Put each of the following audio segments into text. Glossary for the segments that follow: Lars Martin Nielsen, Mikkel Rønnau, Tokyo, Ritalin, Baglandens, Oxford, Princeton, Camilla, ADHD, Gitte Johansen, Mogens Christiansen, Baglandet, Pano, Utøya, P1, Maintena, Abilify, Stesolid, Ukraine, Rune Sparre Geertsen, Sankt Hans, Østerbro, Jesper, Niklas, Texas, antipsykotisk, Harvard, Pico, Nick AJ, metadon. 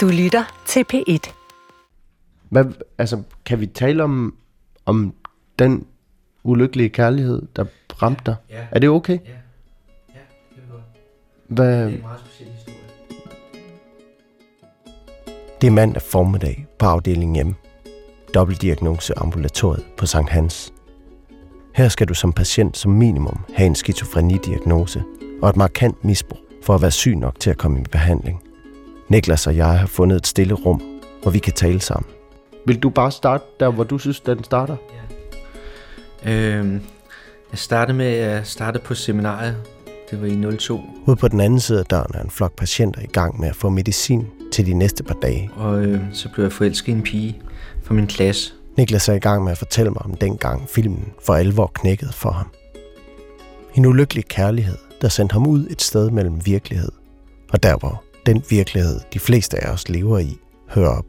Du lytter til P1. Hvad, altså, kan vi tale om den ulykkelige kærlighed, der ramte dig? Ja. Er det okay? Ja, det er godt. Det er en meget speciel historie. Det er mandag formiddag på afdelingen hjemme. Dobbeltdiagnose ambulatoriet på Sankt Hans. Her skal du som patient som minimum have en skizofrenidiagnose og et markant misbrug for at være syg nok til at komme i behandling. Niklas og jeg har fundet et stille rum, hvor vi kan tale sammen. Vil du bare starte der, hvor du synes, den starter? Ja. Jeg startede med at starte på seminariet. Det var i 02. Ude på den anden side af døren er en flok patienter i gang med at få medicin til de næste par dage. Og så blev jeg forelsket i en pige fra min klasse. Niklas er i gang med at fortælle mig om dengang filmen for alvor knækkede for ham. En ulykkelig kærlighed, der sendte ham ud et sted mellem virkelighed og der, hvor den virkelighed, de fleste af os lever i, hører op.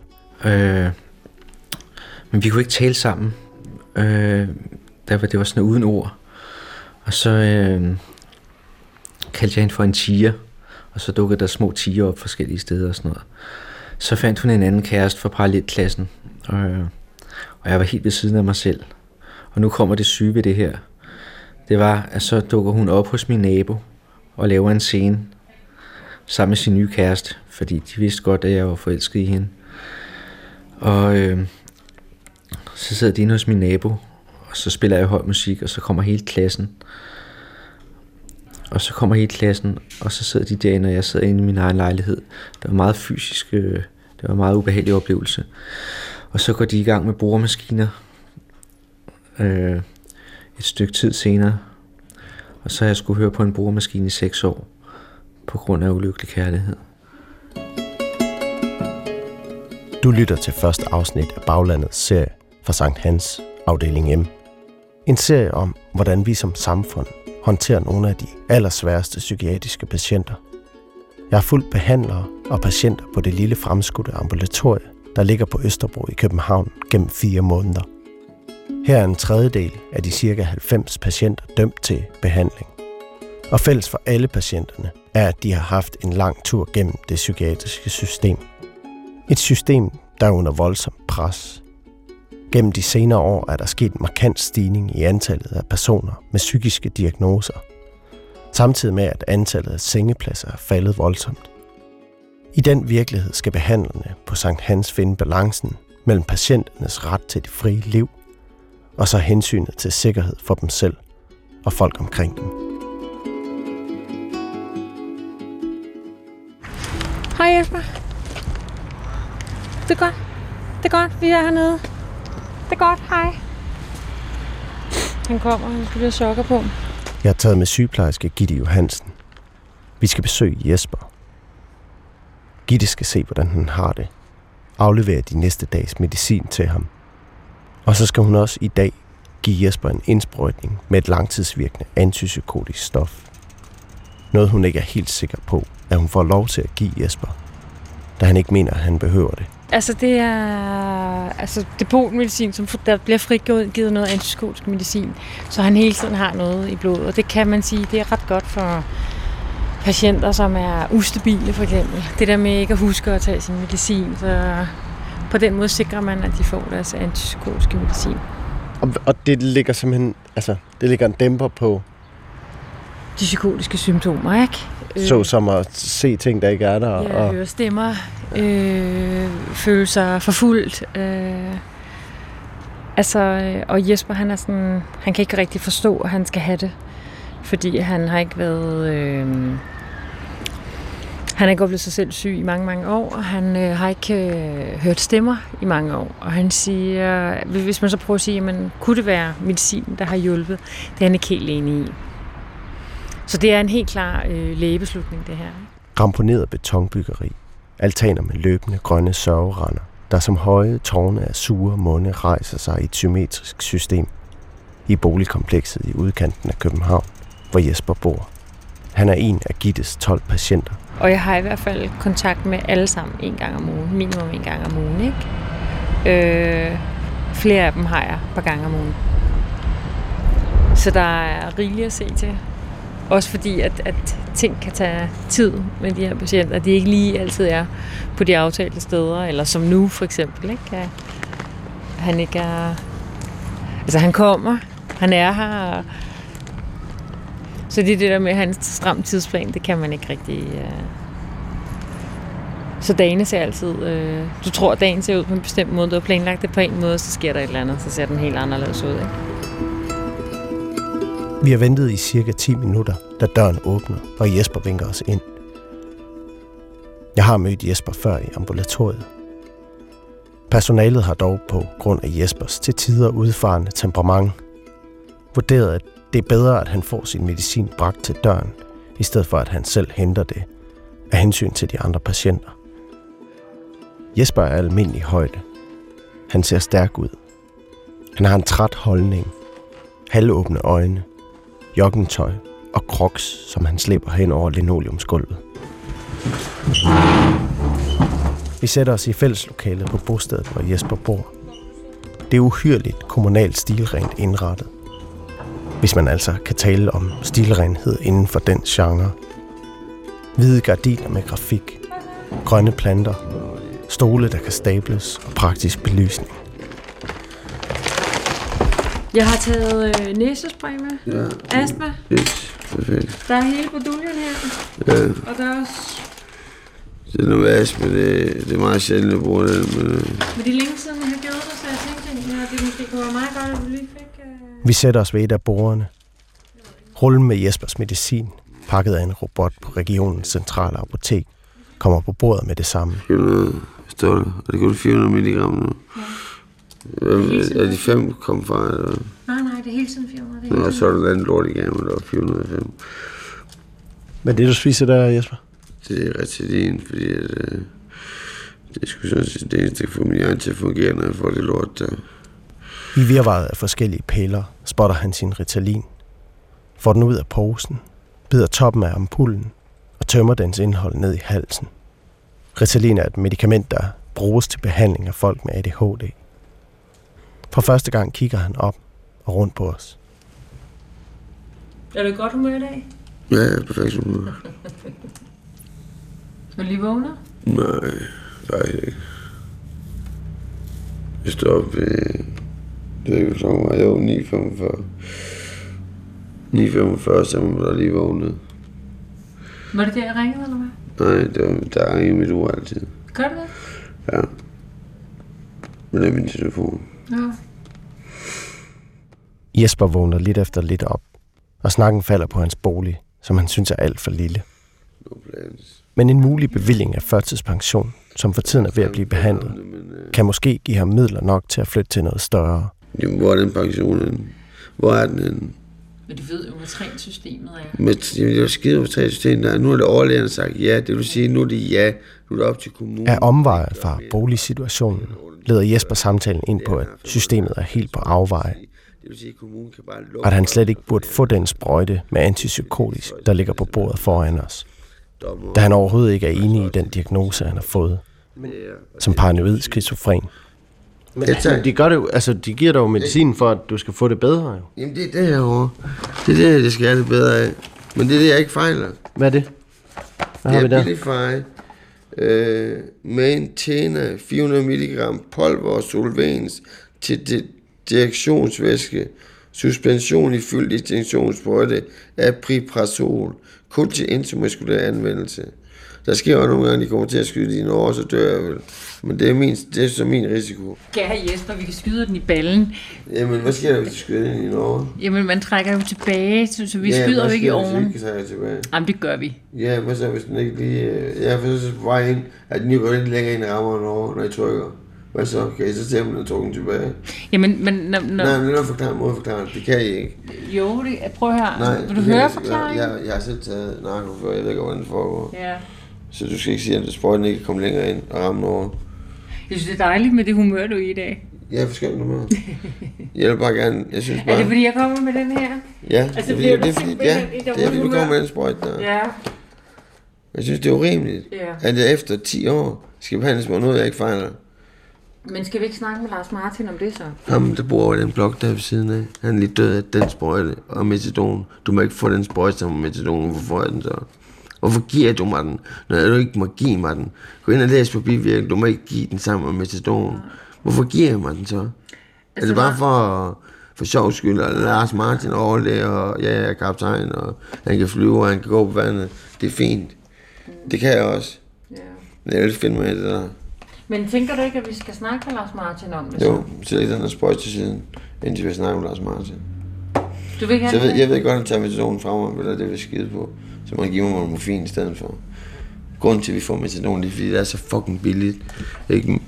Men vi kunne ikke tale sammen. Det var sådan uden ord. Og så kaldte jeg hende for en tiger, og så dukkede der små tiger op forskellige steder og sådan noget. Så fandt hun en anden kæreste fra parallelklassen, og jeg var helt ved siden af mig selv. Og nu kommer det syge ved det her. Det var, at så dukker hun op hos min nabo og laver en scene sammen med sin nye kæreste, fordi de vidste godt, at jeg var forelsket i hende. Og så sidder de inde hos min nabo, og så spiller jeg høj musik, og så kommer hele klassen. Og så sidder de derinde, og jeg sidder inde i min egen lejlighed. Det var meget fysisk, det var en meget ubehagelig oplevelse. Og så går de i gang med boremaskiner et stykke tid senere. Og så har jeg skulle høre på en boremaskine i 6 år. På grund af ulykkelig kærlighed. Du lytter til første afsnit af Baglandets serie fra Sankt Hans afdeling M. En serie om, hvordan vi som samfund håndterer nogle af de allersværeste psykiatriske patienter. Jeg har fulgt behandlere og patienter på det lille fremskudte ambulatorie, der ligger på Østerbro i København gennem 4 måneder. Her er en tredjedel af de ca. 90 patienter dømt til behandling. Og fælles for alle patienterne er, at de har haft en lang tur gennem det psykiatriske system. Et system, der er under voldsom pres. Gennem de senere år er der sket en markant stigning i antallet af personer med psykiske diagnoser, samtidig med, at antallet af sengepladser er faldet voldsomt. I den virkelighed skal behandlerne på Sankt Hans finde balancen mellem patienternes ret til det frie liv, og så hensynet til sikkerhed for dem selv og folk omkring dem. Hej Jesper. Det er godt. Vi er hernede. Det er godt, hej. Han kommer, han skal have sokker på. Jeg har taget med sygeplejerske Gitte Johansen. Vi skal besøge Jesper. Gitte skal se, hvordan han har det. Aflevere de næste dags medicin til ham. Og så skal hun også i dag give Jesper en indsprøjtning med et langtidsvirkende antipsykotisk stof. Noget hun ikke er helt sikker på, at hun får lov til at give Jesper, da han ikke mener, at han behøver det. Altså det er depotmedicin, som der bliver frigivet noget antipsykotisk medicin, så han hele tiden har noget i blodet. Og det kan man sige, det er ret godt for patienter, som er ustabile for eksempel. Det der med ikke at huske at tage sin medicin, så på den måde sikrer man, at de får deres antipsykotiske medicin. Og det ligger simpelthen, altså det ligger en dæmper på de psykotiske symptomer, ikke? Så som at se ting, der ikke er der. Ja, og høre stemmer, føle sig forfulgt. Og Jesper, han er sådan, han kan ikke rigtig forstå, at han skal have det. Fordi han har ikke været... han har ikke oplevet sig selv syg i mange, mange år, og han har ikke hørt stemmer i mange år. Og han siger, hvis man så prøver at sige, jamen, kunne det være medicin, der har hjulpet? Det er han ikke helt enig i. Så det er en helt klar lægebeslutning, det her. Ramponeret betonbyggeri. Altaner med løbende grønne sørgerender, der som høje tårne af sure munde rejser sig i et symmetrisk system. I boligkomplekset i udkanten af København, hvor Jesper bor. Han er en af Gittes 12 patienter. Og jeg har i hvert fald kontakt med alle sammen en gang om ugen. Minimum en gang om ugen, ikke? Flere af dem har jeg par gange om ugen. Så der er rigeligt at se til. Også fordi, at ting kan tage tid med de her patienter. De ikke lige altid er på de aftalte steder, eller som nu for eksempel. Ikke? Han ikke er... Altså han kommer, han er her. Og... Så det der med hans stram tidsplan, det kan man ikke rigtig... Så dagene ser altid... Du tror, at dagen ser ud på en bestemt måde. Du har planlagt det på en måde, så sker der et eller andet. Så ser den helt anderledes ud, ikke? Vi har ventet i cirka 10 minutter, da døren åbner, og Jesper vinker os ind. Jeg har mødt Jesper før i ambulatoriet. Personalet har dog på grund af Jespers til tider udfarende temperament vurderet, at det er bedre, at han får sin medicin bragt til døren, i stedet for at han selv henter det af hensyn til de andre patienter. Jesper er almindelig højde. Han ser stærk ud. Han har en træt holdning, halvåbne øjne, joggentøj og crocs, som han slæber hen over linoleumsgulvet. Vi sætter os i fælleslokalet på bostedet, hvor Jesper bor. Det er uhyrligt kommunalt stilrent indrettet. Hvis man altså kan tale om stilrenhed inden for den genre. Hvide gardiner med grafik, grønne planter, stole, der kan stables og praktisk belysning. Jeg har taget næsespray med. Ja. Astma. Yes, perfekt. Der er hele moduljen her. Ja. Og der er også... Det er noget astma, det er meget sjældent, at jeg bruger det. Men det er længe siden, jeg har gjort det, så jeg tænkte, at det måske kunne være meget godt, at vi lige fik... Vi sætter os ved et af bordene. Rullen med Jespers medicin, pakket af en robot på regionens centrale apotek, kommer på bordet med det samme. 400 stolte. Er det kun 400 milligram nu? Ja. Er de 5 kom fra? Eller? Nej, det er hele tiden 400. Nå, så er der andet lort igen, men der var 405. Men det, du spiser der, Jesper? Det er Ritalin, fordi det er sgu sådan set det eneste, for min egen til at fungere, når jeg får det lort der. I virvaret af forskellige piller spotter han sin Ritalin, får den ud af posen, bider toppen af ampullen og tømmer dens indhold ned i halsen. Ritalin er et medicament, der bruges til behandling af folk med ADHD. For første gang kigger han op og rundt på os. Er det godt humør i dag? Ja, jeg er perfekt humør. Er du lige vågner? Nej, ikke. Jeg står op ved... Det er jo så meget. Jo, 9.45. 9.45, så var der lige vågnet. Var det der, jeg ringede, eller hvad? Nej, der ringede mit ur altid. Gør det? Ja. Men det er min telefon. Ja. Jesper vågner lidt efter lidt op, og snakken falder på hans bolig, som han synes er alt for lille. Men en mulig bevilling af førtidspension, som for tiden er ved at blive behandlet, kan måske give ham midler nok til at flytte til noget større. Jamen, hvor er den pensionen? Hvor er den henne? Men du ved jo, hvor træt systemet er. Men det er jo skide, hvor træt systemet er. Nu er det overlægerne sagt ja, det vil sige, nu er det ja. Nu er det op til kommunen. Af omveje fra boligsituationen leder Jesper samtalen ind på, at systemet er helt på afveje. Og at han slet ikke burde få den sprøjte med antipsykotisk, der ligger på bordet foran os. Da han overhovedet ikke er enig i den diagnose, han har fået, som paranoid skizofren. Men altså, de giver dig jo medicin for, at du skal få det bedre, jo. Jamen, det er det herovre. Det er det, jeg skal have det bedre af. Men det er det, jeg ikke fejler. Hvad er det? Hvad har vi der? Abilify, Maintena, 400 milligram, polver og solvens til direktionsvæske, suspension i fyldt distinktionssprøjte af priprazol, kun til intramuskulær anvendelse. Der sker jo nogle gange, de kommer til at skyde dine år, så dør jeg vel. Men det er så min risiko. Ja, Jesper, vi kan skyde den i ballen. Jamen, hvad sker der, hvis du skyder den i dine år? Jamen, man trækker jo tilbage, så vi skyder jo ikke i åren. Hvis vi trækker tilbage? Jamen, det gør vi. Ja, hvad så, hvis den ikke lige... Jeg har så på vej ind, at den jo går lidt længere ind i rammeren over, når I trykker. Hvad så? Kan I så se, om den er trukket tilbage? Jamen, men... Nej, men det er forklaret. Det kan I ikke. Jo, det... Prøv her. Nej, vil du høre forklaringen? Jeg har selv taget narko før. Jeg ved ikke, hvordan det foregår. Ja. Så du skal ikke sige, at sprøjten ikke kan komme længere ind og ramme over. Jeg synes, det er dejligt med det humør, du er i dag. Ja, forskellig humør. Jeg vil bare gerne... Jeg synes bare... Er det, fordi jeg kommer med den her? Ja, altså, det er fordi du kommer med den sprøjt der. Ja. Jeg synes, det er urimeligt, at jeg efter 10 år skal behandles med noget, jeg ikke fejler. Men skal vi ikke snakke med Lars Martin om det så? Jamen, der bor jo den blok der ved siden af. Han er lige død af den sprøjte og metadon. Du må ikke få den sprøjte sammen med metadonen. Hvorfor er den så? Hvorfor giver du mig den, når du ikke må give mig den? Gå ind og læs på bivirkningen, du må ikke give den sammen med metadon. Hvorfor giver jeg mig den så? Er det bare for sjov skyld, og Lars Martin overlæger, og jeg er kaptajn, og han kan flyve, og han kan gå på vandet. Det er fint. Det kan jeg også. Men jeg vil finde mig i det der. Men tænker du ikke, at vi skal snakke med Lars Martin om det? Jo, så lægger den og sprøjt til siden, indtil vi snakker med Lars Martin. Du vil gerne jeg ved godt, at han tager metadonen fra mig, eller det vil skide på. Så man giver mig morfin i stedet for. Grunden til, at vi får metadonen, det er, fordi det er så fucking billigt. Ikke?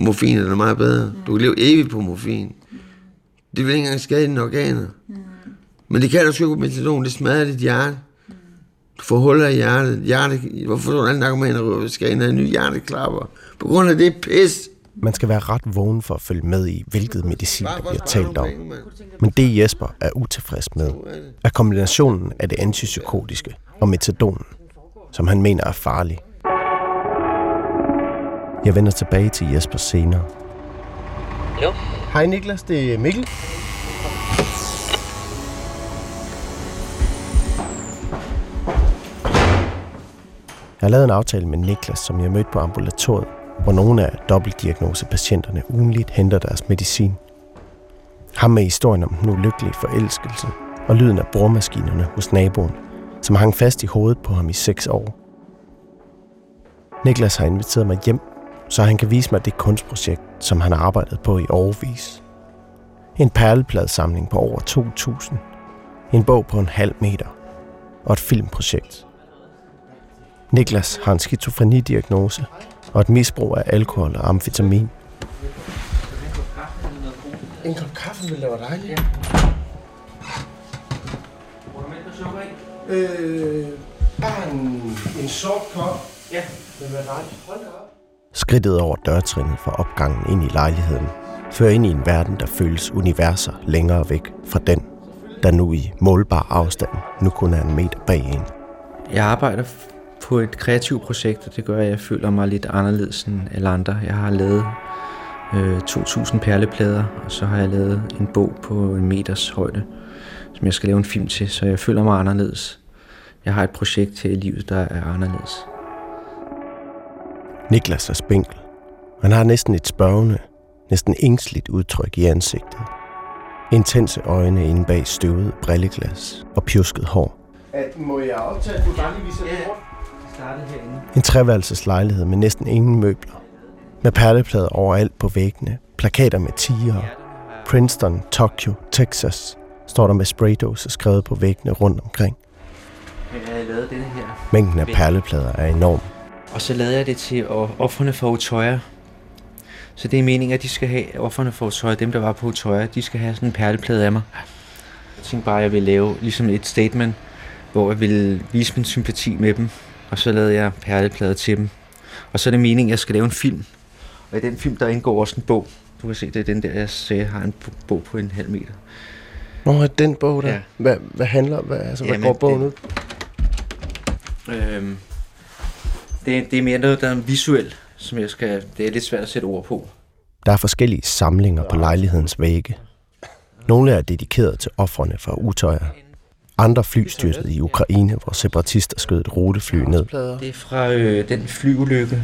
Morfin er da meget bedre. Mm. Du kan leve evigt på morfin. Det vil ikke engang skade dine organer. Mm. Men det kan du sgu ikke på metadonen. Det smadrer dit hjerte. Mm. Du får huller i hjertet. Hvorfor er der en narkoman, der skal ind af en ny hjerteklapper? På grund af det pis. Man skal være ret vågen for at følge med i, hvilket medicin, der bliver talt om. Men det Jesper er utilfreds med, er kombinationen af det antipsykotiske og metadonen, som han mener er farlig. Jeg vender tilbage til Jesper senere. Hallo? Hej Niklas, det er Mikkel. Jeg har lavet en aftale med Niklas, som jeg mødte på ambulatoriet, hvor nogle af dobbeltdiagnosepatienterne ugenligt henter deres medicin. Ham med historien om den ulykkelige forelskelse og lyden af boremaskinerne hos naboen, som hang fast i hovedet på ham i 6 år. Niklas har inviteret mig hjem, så han kan vise mig det kunstprojekt, som han har arbejdet på i årevis. En perlepladesamling på over 2.000, en bog på 0,5 meter og et filmprojekt. Niklas har en skizofrenidiagnose og et misbrug af alkohol og amfetamin. En kop kaffe ville da være dejligt. Bare en sort kop. Ja, det var dejligt. Hold da op. Skridtet over dørtrinnet fra opgangen ind i lejligheden fører ind i en verden, der føles universer længere væk fra den, der nu i målbar afstand nu kun er 1 meter bag en. Jeg arbejder på et kreativt projekt, og det gør, at jeg føler mig lidt anderledes end alle andre. Jeg har lavet 2.000 perleplader, og så har jeg lavet en bog på 1 meters højde, som jeg skal lave en film til, så jeg føler mig anderledes. Jeg har et projekt til livet, der er anderledes. Niklas er spinkel. Han har næsten et spørgende, næsten ængstligt udtryk i ansigtet. Intense øjne inde bag støvet brilleglas og pjusket hår. Må jeg optage den bare lige vise det kort? En 3-værelseslejlighed med næsten ingen møbler. Med perleplader overalt på væggene, plakater med tigere. Princeton, Tokyo, Texas står der med spraydåser skrevet på væggene rundt omkring. Mængden af perleplader er enorm. Og så lavede jeg det til ofrene for Utøya. Så det er meningen, at de skal have ofrene for Utøya, dem der var på Utøya, de skal have sådan en perleplade af mig. Jeg tænkte bare, at jeg ville lave ligesom et statement, hvor jeg ville vise min sympati med dem. Og så lavede jeg perleplader til dem. Og så er det meningen, at jeg skal lave en film. Og i den film, der indgår også en bog. Du kan se, det er den der, jeg sagde, har en bog på 0,5 meter. Nå, den bog der? Ja. Hvad handler? Hvad går bogen ud? Det er mere noget, der er visuelt, som jeg skal... Det er lidt svært at sætte ord på. Der er forskellige samlinger på lejlighedens vægge. Nogle er dedikeret til ofrene fra Utøya. Andre flystyrtet i Ukraine, hvor separatister skød et rutefly ned. Det er fra den flyulykke,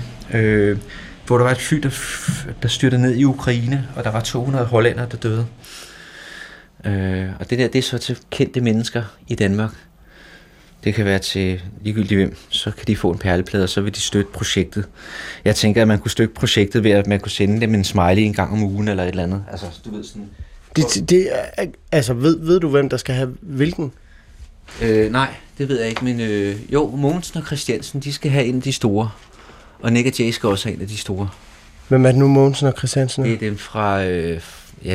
hvor der var et fly, der styrtede ned i Ukraine, og der var 200 hollændere, der døde. Og det der, det er så til kendte mennesker i Danmark. Det kan være til ligegyldigt hvem, så kan de få en perleplade, og så vil de støtte projektet. Jeg tænker, at man kunne støtte projektet ved, at man kunne sende dem en smiley en gang om ugen eller et eller andet. Altså, du ved sådan... Det er, altså, ved du, hvem der skal have hvilken? Nej, det ved jeg ikke, men jo, Mogens og Christiansen, de skal have en af de store. Og Nick AJ skal også have en af de store. Hvem er det nu, Mogens og Christiansen? Det er dem fra,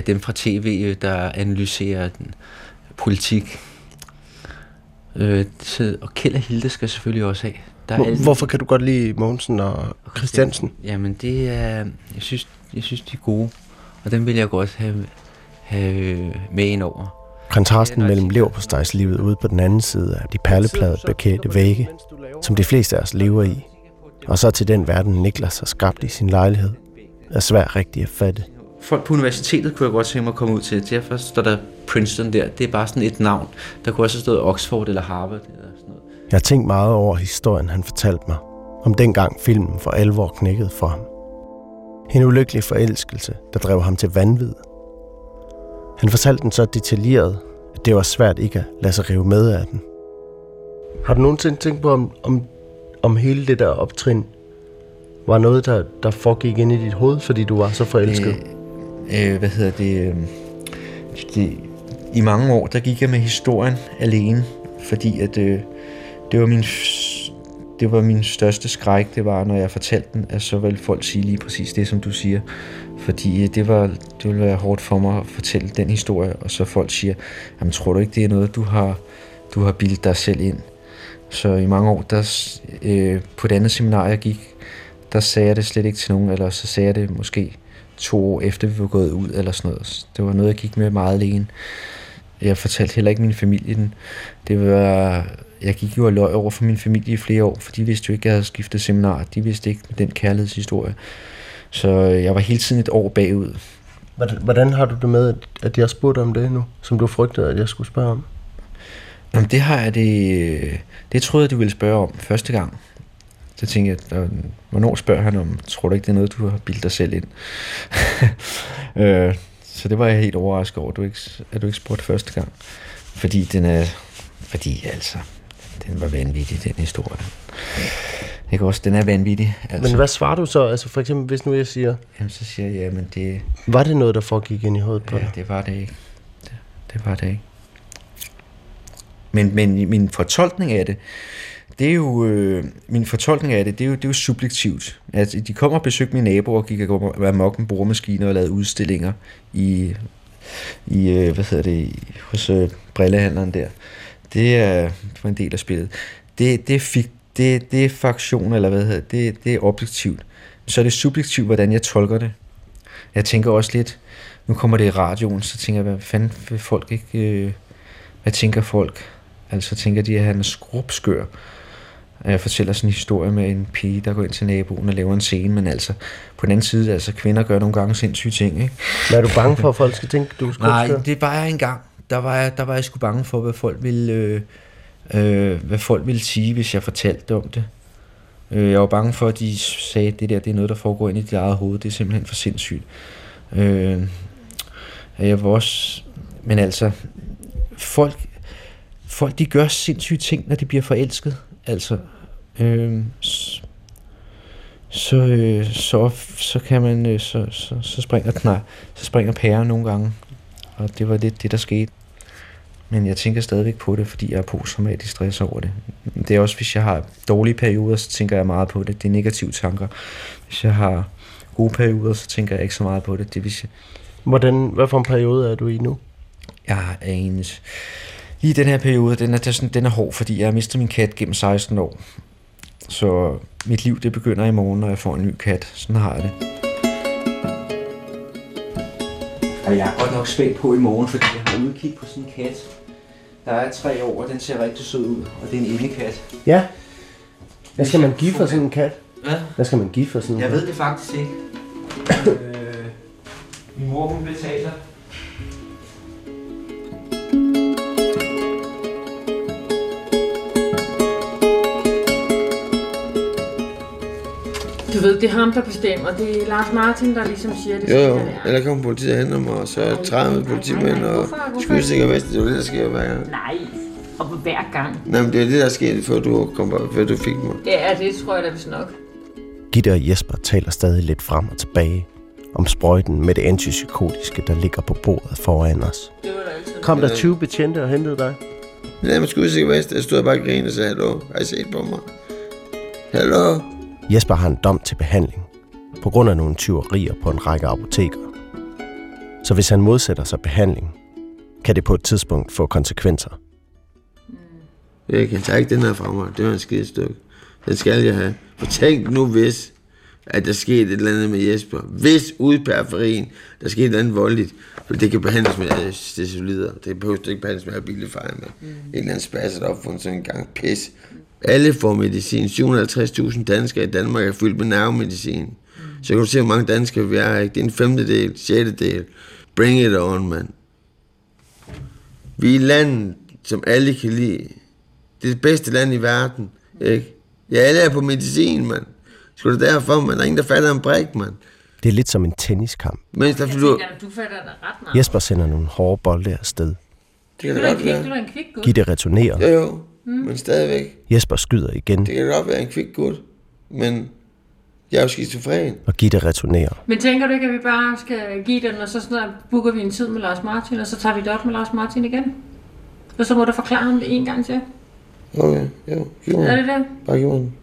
dem fra tv, der analyserer den politik. Og Kjeld og Hilde skal selvfølgelig også have. Hvorfor kan du godt lide Mogensen og Christiansen? Jamen, det er... Jeg synes, de er gode. Og dem vil jeg godt have med ind over. Kontrasten mellem leverpostejslivet ude på den anden side af de perlepladede bekædte vægge, som de fleste af os lever i, og så til den verden, Niklas har skabt i sin lejlighed, er svært rigtig at fatte. Folk på universitetet kunne jeg godt tænke mig at komme ud til. Derfor står der Princeton der. Det er bare sådan et navn. Der kunne også have stået Oxford eller Harvard eller sådan noget. Jeg har tænkt meget over historien, han fortalte mig, om dengang filmen for alvor knækkede for ham. En ulykkelig forelskelse, der drev ham til vanvid. Han fortalte den så detaljeret, at det var svært ikke at lade sig rive med af den. Har du nogensinde tænkt på, om hele det der optrin var noget, der foregik inde i dit hoved, fordi du var så forelsket? I mange år, der gik jeg med historien alene, fordi at det var min største skræk, det var, når jeg fortalte den, at så ville folk sige lige præcis det, som du siger. Fordi det ville være hårdt for mig at fortælle den historie, og så folk siger, jamen tror du ikke, det er noget, du har bildet dig selv ind? Så i mange år, på et andet seminar, jeg gik, der sagde jeg det slet ikke til nogen, eller så sagde jeg det måske 2 år efter, vi var gået ud, eller sådan noget. Det var noget, jeg gik med meget alene. Jeg fortalte heller ikke min familie den. Jeg gik jo og løg over for min familie i flere år, for de vidste jo ikke, at jeg havde skiftet seminar. De vidste ikke den kærlighedshistorie. Så jeg var hele tiden et år bagud. Hvordan har du det med, at jeg spurgte om det nu, som du frygtede, at jeg skulle spørge om? Jamen, det troede jeg, du ville spørge om første gang. Så tænkte jeg, hvornår spørger han om, tror du ikke, det er noget, du har bildet dig selv ind? Så det var jeg helt overrasket over, at du ikke spurgte første gang. Den var vanvittig, den historie. Ikke også? Den er vanvittig. Altså. Men hvad svarer du så? Altså for eksempel, hvis nu jeg siger... Jamen, så siger jeg, jamen det... Var det noget, der foregik ind i hovedet på dig? Ja, det var det ikke. Det var det ikke. Men min fortolkning af det, det er jo... det er jo subjektivt. Altså, de kom og besøgte mine naboer og gik og var mokken boremaskiner og lavede udstillinger hos brillehandleren der. Det var en del af spillet. Det er fiktion, eller det er objektivt. Så er det subjektivt, hvordan jeg tolker det. Jeg tænker også lidt, nu kommer det i radioen, så tænker jeg, hvad fanden vil folk ikke... hvad tænker folk? Altså tænker de, at han er skrubskør. Jeg fortæller sådan en historie med en pige, der går ind til naboen og laver en scene, men altså på den anden side, altså kvinder gør nogle gange sindssyge ting, ikke? Er du bange for, at folk skal tænke, du er skrubskør? Nej, det er bare en gang. Der var jeg sgu bange for, hvad folk ville, sige, hvis jeg fortalte om det. Jeg var bange for, at de sagde, at det der, det er noget, der foregår inde i dit eget hoved. Det er simpelthen for sindssygt. Jeg var også... Men altså, folk de gør sindssyge ting, når de bliver forelsket. Altså, så kan man... Så springer pæren nogle gange. Og det var lidt det, der skete. Men jeg tænker stadigvæk på det, fordi jeg er posttraumatisk stress over det. Det er også, hvis jeg har dårlige perioder, så tænker jeg meget på det. Det er negative tanker. Hvis jeg har gode perioder, så tænker jeg ikke så meget på det. Hvad for en periode er du i nu? Jeg er i den her periode, den er hård, fordi jeg har mistet min kat gennem 16 år. Så mit liv, det begynder i morgen, når jeg får en ny kat. Sådan har jeg det. Jeg er godt nok spændt på i morgen, fordi jeg har udkig på sådan en kat. Der er 3 år, og den ser rigtig sød ud, og det er en indekat. Ja. Hvad skal man give for sådan en kat? Hvad? Hvad skal man give for sådan en kat? Jeg ved det faktisk ikke. Min mor, hun betaler. Du ved, det er ham, der bestemmer. Det er Lars Martin, der ligesom siger, det jo, eller kommer politiet og henter mig, og så træder med politimænd og skyldsækker vest. Det er det, der sker hver gang. Nej, og hver gang. Nej, men det er det, der skete, før du fik mig. Ja, det tror jeg da vist nok. Gitte og Jesper taler stadig lidt frem og tilbage om sprøjten med det antipsykotiske, der ligger på bordet foran os. Det var da altid. Kom der 20 betjente og hentede dig? Nej, men skyldsækker vest, jeg stod bare og grinede og sagde, hallo, har I set på mig? Hallo? Jesper har en dom til behandling på grund af nogle tyverier på en række apoteker. Så hvis han modsætter sig behandling, kan det på et tidspunkt få konsekvenser. Jeg tager ikke den her fra mig. Det var en skidestykke. Den skal jeg have. For tænk nu hvis, at der skete et eller andet med Jesper. Hvis ude i periferien, der skete et eller andet voldeligt. For det kan behandles med stesolider. Det behøver ikke behandles med Abilify. En eller anden spasser, der opfundet sådan en gang pis. Alle får medicin. 750.000 danskere i Danmark er fyldt med nervemedicin. Så kan du se, hvor mange danskere vi er. Ikke? Det er en 5. del, 6. del. Bring it on, mand. Vi er landet, som alle kan lide. Det er det bedste land i verden, ikke? Ja, alle er på medicin, mand. Skulle det derfor, man? Der er ingen, der fatter en brik, mand. Det er lidt som en tenniskamp. Men der flyder... Jeg tænker, du fatter det ret meget. Jesper sender nogle hårde bolde afsted. Det kan det godt være. Du er en kvik gut. Gitte returnerer. Jo, men stadigvæk. Jesper skyder igen. Det kan godt være en kvik gut, men... Jeg er jo skizofren. Og Gitte returnerer. Men tænker du ikke, at vi bare skal give den, og så sådan noget, booker vi en tid med Lars Martin, og så tager vi det op med Lars Martin igen? Og så må du forklare ham det en gang til. Okay, jo. Giv er det det? Bare giv den.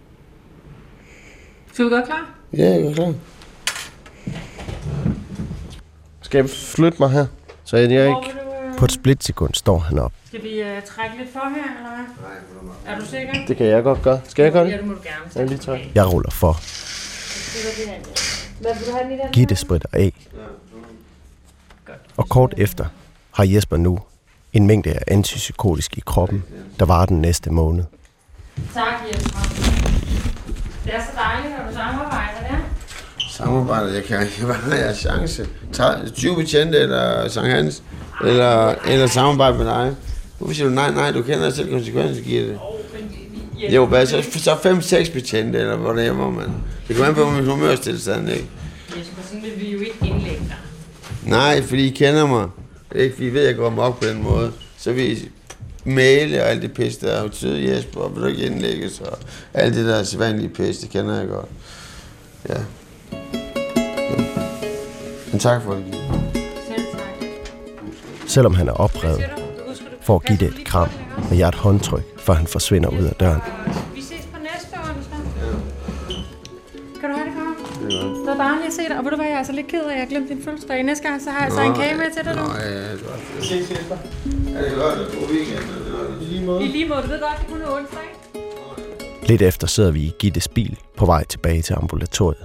Så er vi godt klar? Ja, jeg er klar. Skal jeg flytte mig her? Så er jeg ikke... På et splitsekund står han op. Skal vi trække lidt for her, eller hvad? Er du sikker? Det kan jeg godt gøre. Skal jeg gøre det? Ja, det må du gerne. Jeg ruller for. Gitte spritter af. Og kort efter har Jesper nu en mængde af antipsykotisk i kroppen, der varer den næste måned. Tak, Jesper. Det er så dejligt, når du samarbejder der. Samarbejder? Jeg kan ikke. Hvad har jeg chance? 20 betjente eller Sankt Hans? Eller samarbejde med dig? Hvorfor siger du nej, du kender selv konsekvenser, Gitte? Jo, bare så 5-6 betjente, eller hvor det er, hvor man... Det kommer an på, hvor min humørstilstand, ikke? Ja, sådan vil vi jo ikke indlægge dig. Nej, fordi I kender mig. Ikke, vi ved, at jeg går mok på den måde. Så vi male og alt det pis, der er jo tydeligt, Jesper, og vil du ikke indlægges, og alt det der sædvanlige pis, det kender jeg godt. Ja. Men tak for det. Selv tak. Selvom han er oprevet, får Gitte et kram med et håndtryk, for han forsvinder ud af døren. Vi ses på næste år, så. Ja. Kan du have det, Kåre? Ja. Det var dejligt at se dig. Og ved du hvad, jeg er altså lidt ked af, at jeg glemte din fødselsdag. Næste gang, så har jeg så en kage med til dig nu. Nå, ja, det var det. Ses, Jesper. Ja, det var det. God weekend. I lige måde. I lige måde. Du ved godt, det kunne være onsdag. Lidt efter sidder vi i Gittes bil på vej tilbage til ambulatoriet.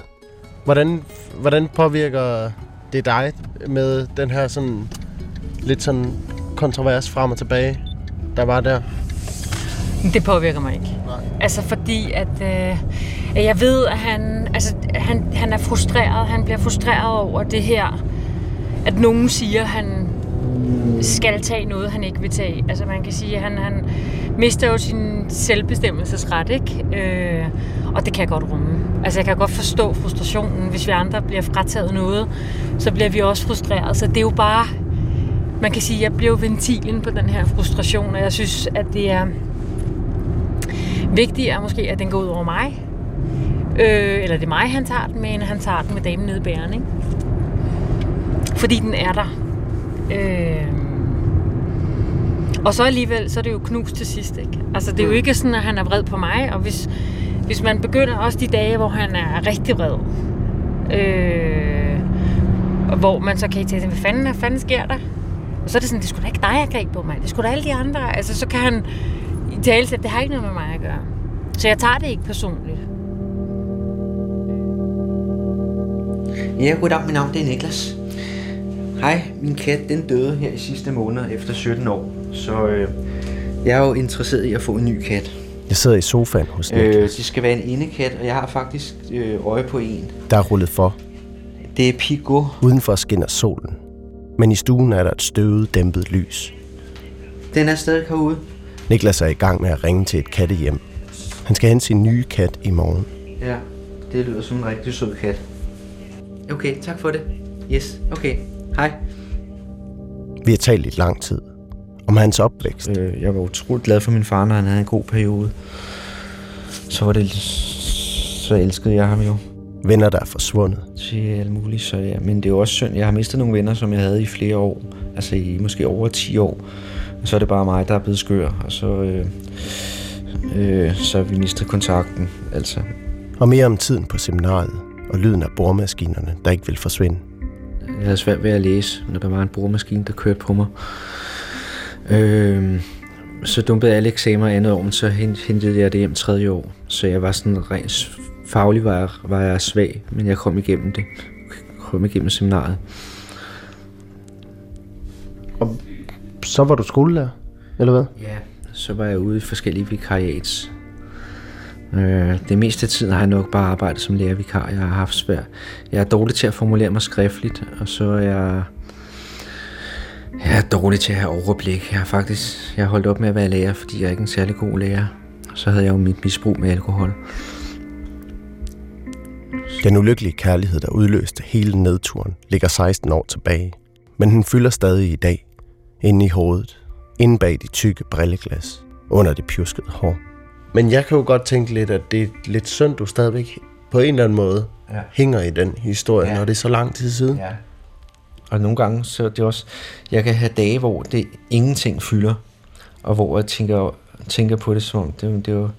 Hvordan påvirker det dig med den her sådan lidt sådan kontrovers frem og tilbage, der var der? Det påvirker mig ikke. Altså fordi, at jeg ved, at han er frustreret. Han bliver frustreret over det her, at nogen siger, at han skal tage noget, han ikke vil tage. Altså man kan sige, at han mister jo sin selvbestemmelsesret, ikke? Og det kan jeg godt rumme. Altså jeg kan godt forstå frustrationen. Hvis vi andre bliver frataget noget, så bliver vi også frustreret. Så det er jo bare... Man kan sige, at jeg bliver ventilen på den her frustration, og jeg synes, at det er... Vigtigt er måske, at den går ud over mig. Eller det er mig, han tager den med, end han tager den med damen nede i bæren, ikke? Fordi den er der. Og så alligevel, så er det jo knust til sidst, ikke? Altså, det er jo ikke sådan, at han er vred på mig. Og hvis man begynder også de dage, hvor han er rigtig vred. Hvor man så kan I tænke, hvad fanden sker der? Og så er det sådan, det er sgu da ikke dig, jeg kan ikke på mig. Det er sgu da alle de andre. Altså, så kan han... Det har ikke noget med mig at gøre. Så jeg tager det ikke personligt. Ja, goddag. Mit navn det er Niklas. Hej, min kat den døde her i sidste måned efter 17 år. Så jeg er jo interesseret i at få en ny kat. Jeg sidder i sofaen hos Niklas. Det skal være en indekat, og jeg har faktisk øje på en. Der er rullet for. Det er Pico. Udenfor skinner solen. Men i stuen er der et støvet, dæmpet lys. Den er stadig herude. Niklas er i gang med at ringe til et kattehjem. Han skal hente sin nye kat i morgen. Ja, det lyder som en rigtig sød kat. Okay, tak for det. Yes, okay. Hej. Vi har talt i lang tid om hans opvækst. Jeg var utroligt glad for min far, når han havde en god periode. Så elskede jeg ham jo. Venner, der er forsvundet. Til alt muligt, så ja. Men det er også synd. Jeg har mistet nogle venner, som jeg havde i flere år. Altså i måske over 10 år. Og så er det bare mig, der er blevet skør, og så har vi mistet kontakten, altså. Og mere om tiden på seminariet, og lyden af boremaskinerne, der ikke vil forsvinde. Jeg havde svært ved at læse, når der var en boremaskine, der kørte på mig. Så dumpede alle eksamer andet år, så hentede jeg det hjem 3. år. Så jeg var sådan rent faglig, var jeg svag, men jeg kom igennem det. Kom igennem seminariet. Og så var du skolelærer, eller hvad? Ja, så var jeg ude i forskellige vikariats. Det meste af tiden har jeg nok bare arbejdet som lærervikar. Jeg har haft svært. Jeg er dårlig til at formulere mig skriftligt, og så er jeg Jeg er dårlig til at have overblik. Jeg har holdt op med at være lærer, fordi jeg er ikke en særlig god lærer. Så havde jeg jo mit misbrug med alkohol. Den ulykkelige kærlighed, der udløste hele nedturen, ligger 16 år tilbage. Men den fylder stadig i dag. Inde i hovedet. Inde bag de tykke brilleglas. Under det pjuskede hår. Men jeg kan jo godt tænke lidt, at det er lidt synd, du stadigvæk på en eller anden måde hænger i den historie, når det er så lang tid siden. Ja. Og nogle gange, så det også, jeg kan have dage, hvor det ingenting fylder, og hvor jeg tænker på det som om, det var,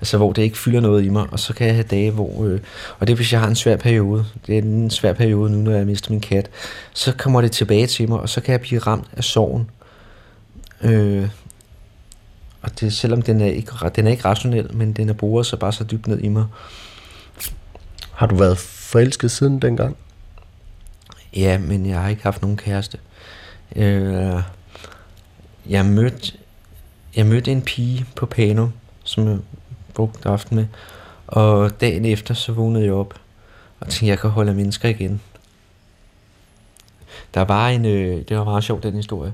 altså hvor det ikke fylder noget i mig, og så kan jeg have dage, hvor, og det er, hvis jeg har en svær periode, det er en svær periode nu, når jeg mister min kat, så kommer det tilbage til mig, og så kan jeg blive ramt af sorgen. Og det, selvom den er ikke rationel, men den er boret så bare så dybt ned i mig. Har du været forelsket siden dengang? Ja, men jeg har ikke haft nogen kæreste. Jeg mødte en pige på Pano, som jeg brugte aften med. Og dagen efter, så vågnede jeg op og tænkte, jeg kan holde af mennesker igen. Der var det var meget sjovt, den historie.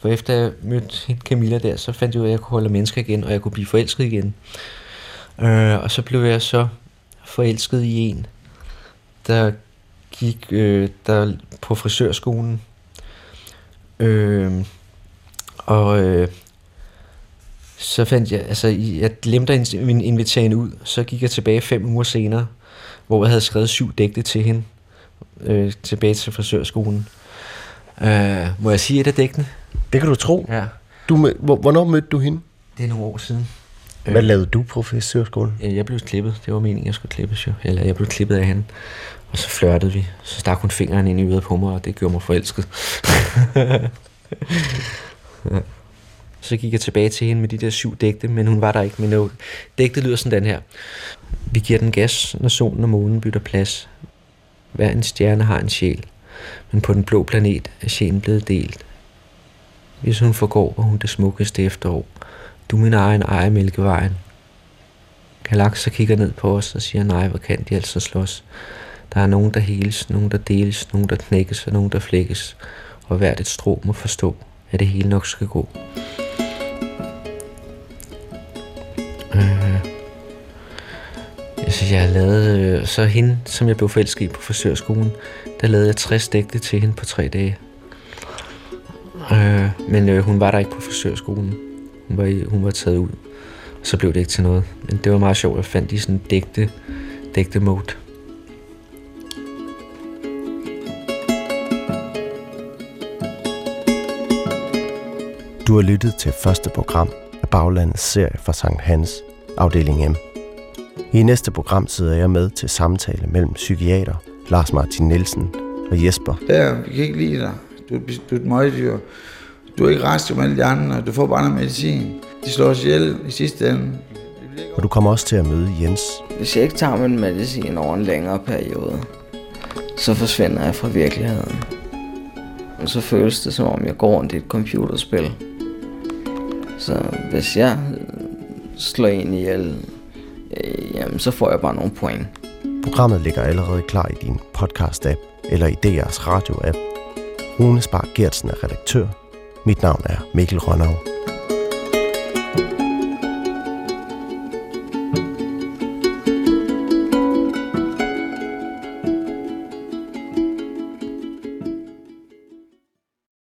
For efter jeg mødte Camilla der, så fandt jeg ud af, at jeg kunne holde af mennesker igen, og jeg kunne blive forelsket igen. Og så blev jeg så forelsket i en, der gik der på frisørskolen. Så fandt jeg, altså jeg glemte min invitering ud, så gik jeg tilbage 5 uger senere, hvor jeg havde skrevet 7 digte til hende, tilbage til frisørskolen. Må jeg sige et af digtene? Det kan du tro. Ja. Hvornår mødte du hende? Det er nogle år siden. Hvad lavede du på frisørskolen? Jeg blev klippet. Det var meningen, jeg skulle klippes jo. Eller jeg blev klippet af hende. Og så flørtede vi. Så stak hun fingeren ind i øret på mig, og det gjorde mig forelsket. Ja. Så gik jeg tilbage til hende med de der 7 digte, men hun var der ikke med noget. Digte lyder sådan den her. Vi giver den gas, når solen og månen bytter plads. Hver en stjerne har en sjæl. Men på den blå planet er sjælen blevet delt. Hvis hun forgår, var hun det smukkeste efterår. Du min egen ejer Mælkevejen. Galakser kigger ned på os og siger, nej, hvor kan de altså slås? Der er nogen, der heles, nogen, der deles, nogen, der knækkes og nogen, der flækkes. Og hvert et strå må forstå, at det hele nok skal gå. Jeg lavede så hende, som jeg blev forelsket i på frisørskolen, der lavede jeg 60 digte til hende på 3 dage. Men hun var der ikke på frisørskolen. Hun var taget ud, og så blev det ikke til noget. Men det var meget sjovt, jeg fandt i sådan en digte-mode. Du har lyttet til første program af Baglandens serie fra Sankt Hans, afdeling M. I næste program sidder jeg med til samtale mellem psykiater Lars Martin Nielsen og Jesper. Ja, vi kan ikke lide dig. Du er et møgdyr. Du er ikke rask som alle de andre. Du får bare noget medicin. De slår os ihjel i sidste ende. Og du kommer også til at møde Jens. Hvis jeg ikke tager min medicin over en længere periode, så forsvinder jeg fra virkeligheden. Og så føles det, som om jeg går rundt i et computerspil. Så hvis jeg slår en ihjel, jamen, så får jeg bare nogle point. Programmet ligger allerede klar i din podcast-app eller i DR's radio-app. Rune Sparre Geertsen er redaktør. Mit navn er Mikkel Rønnau.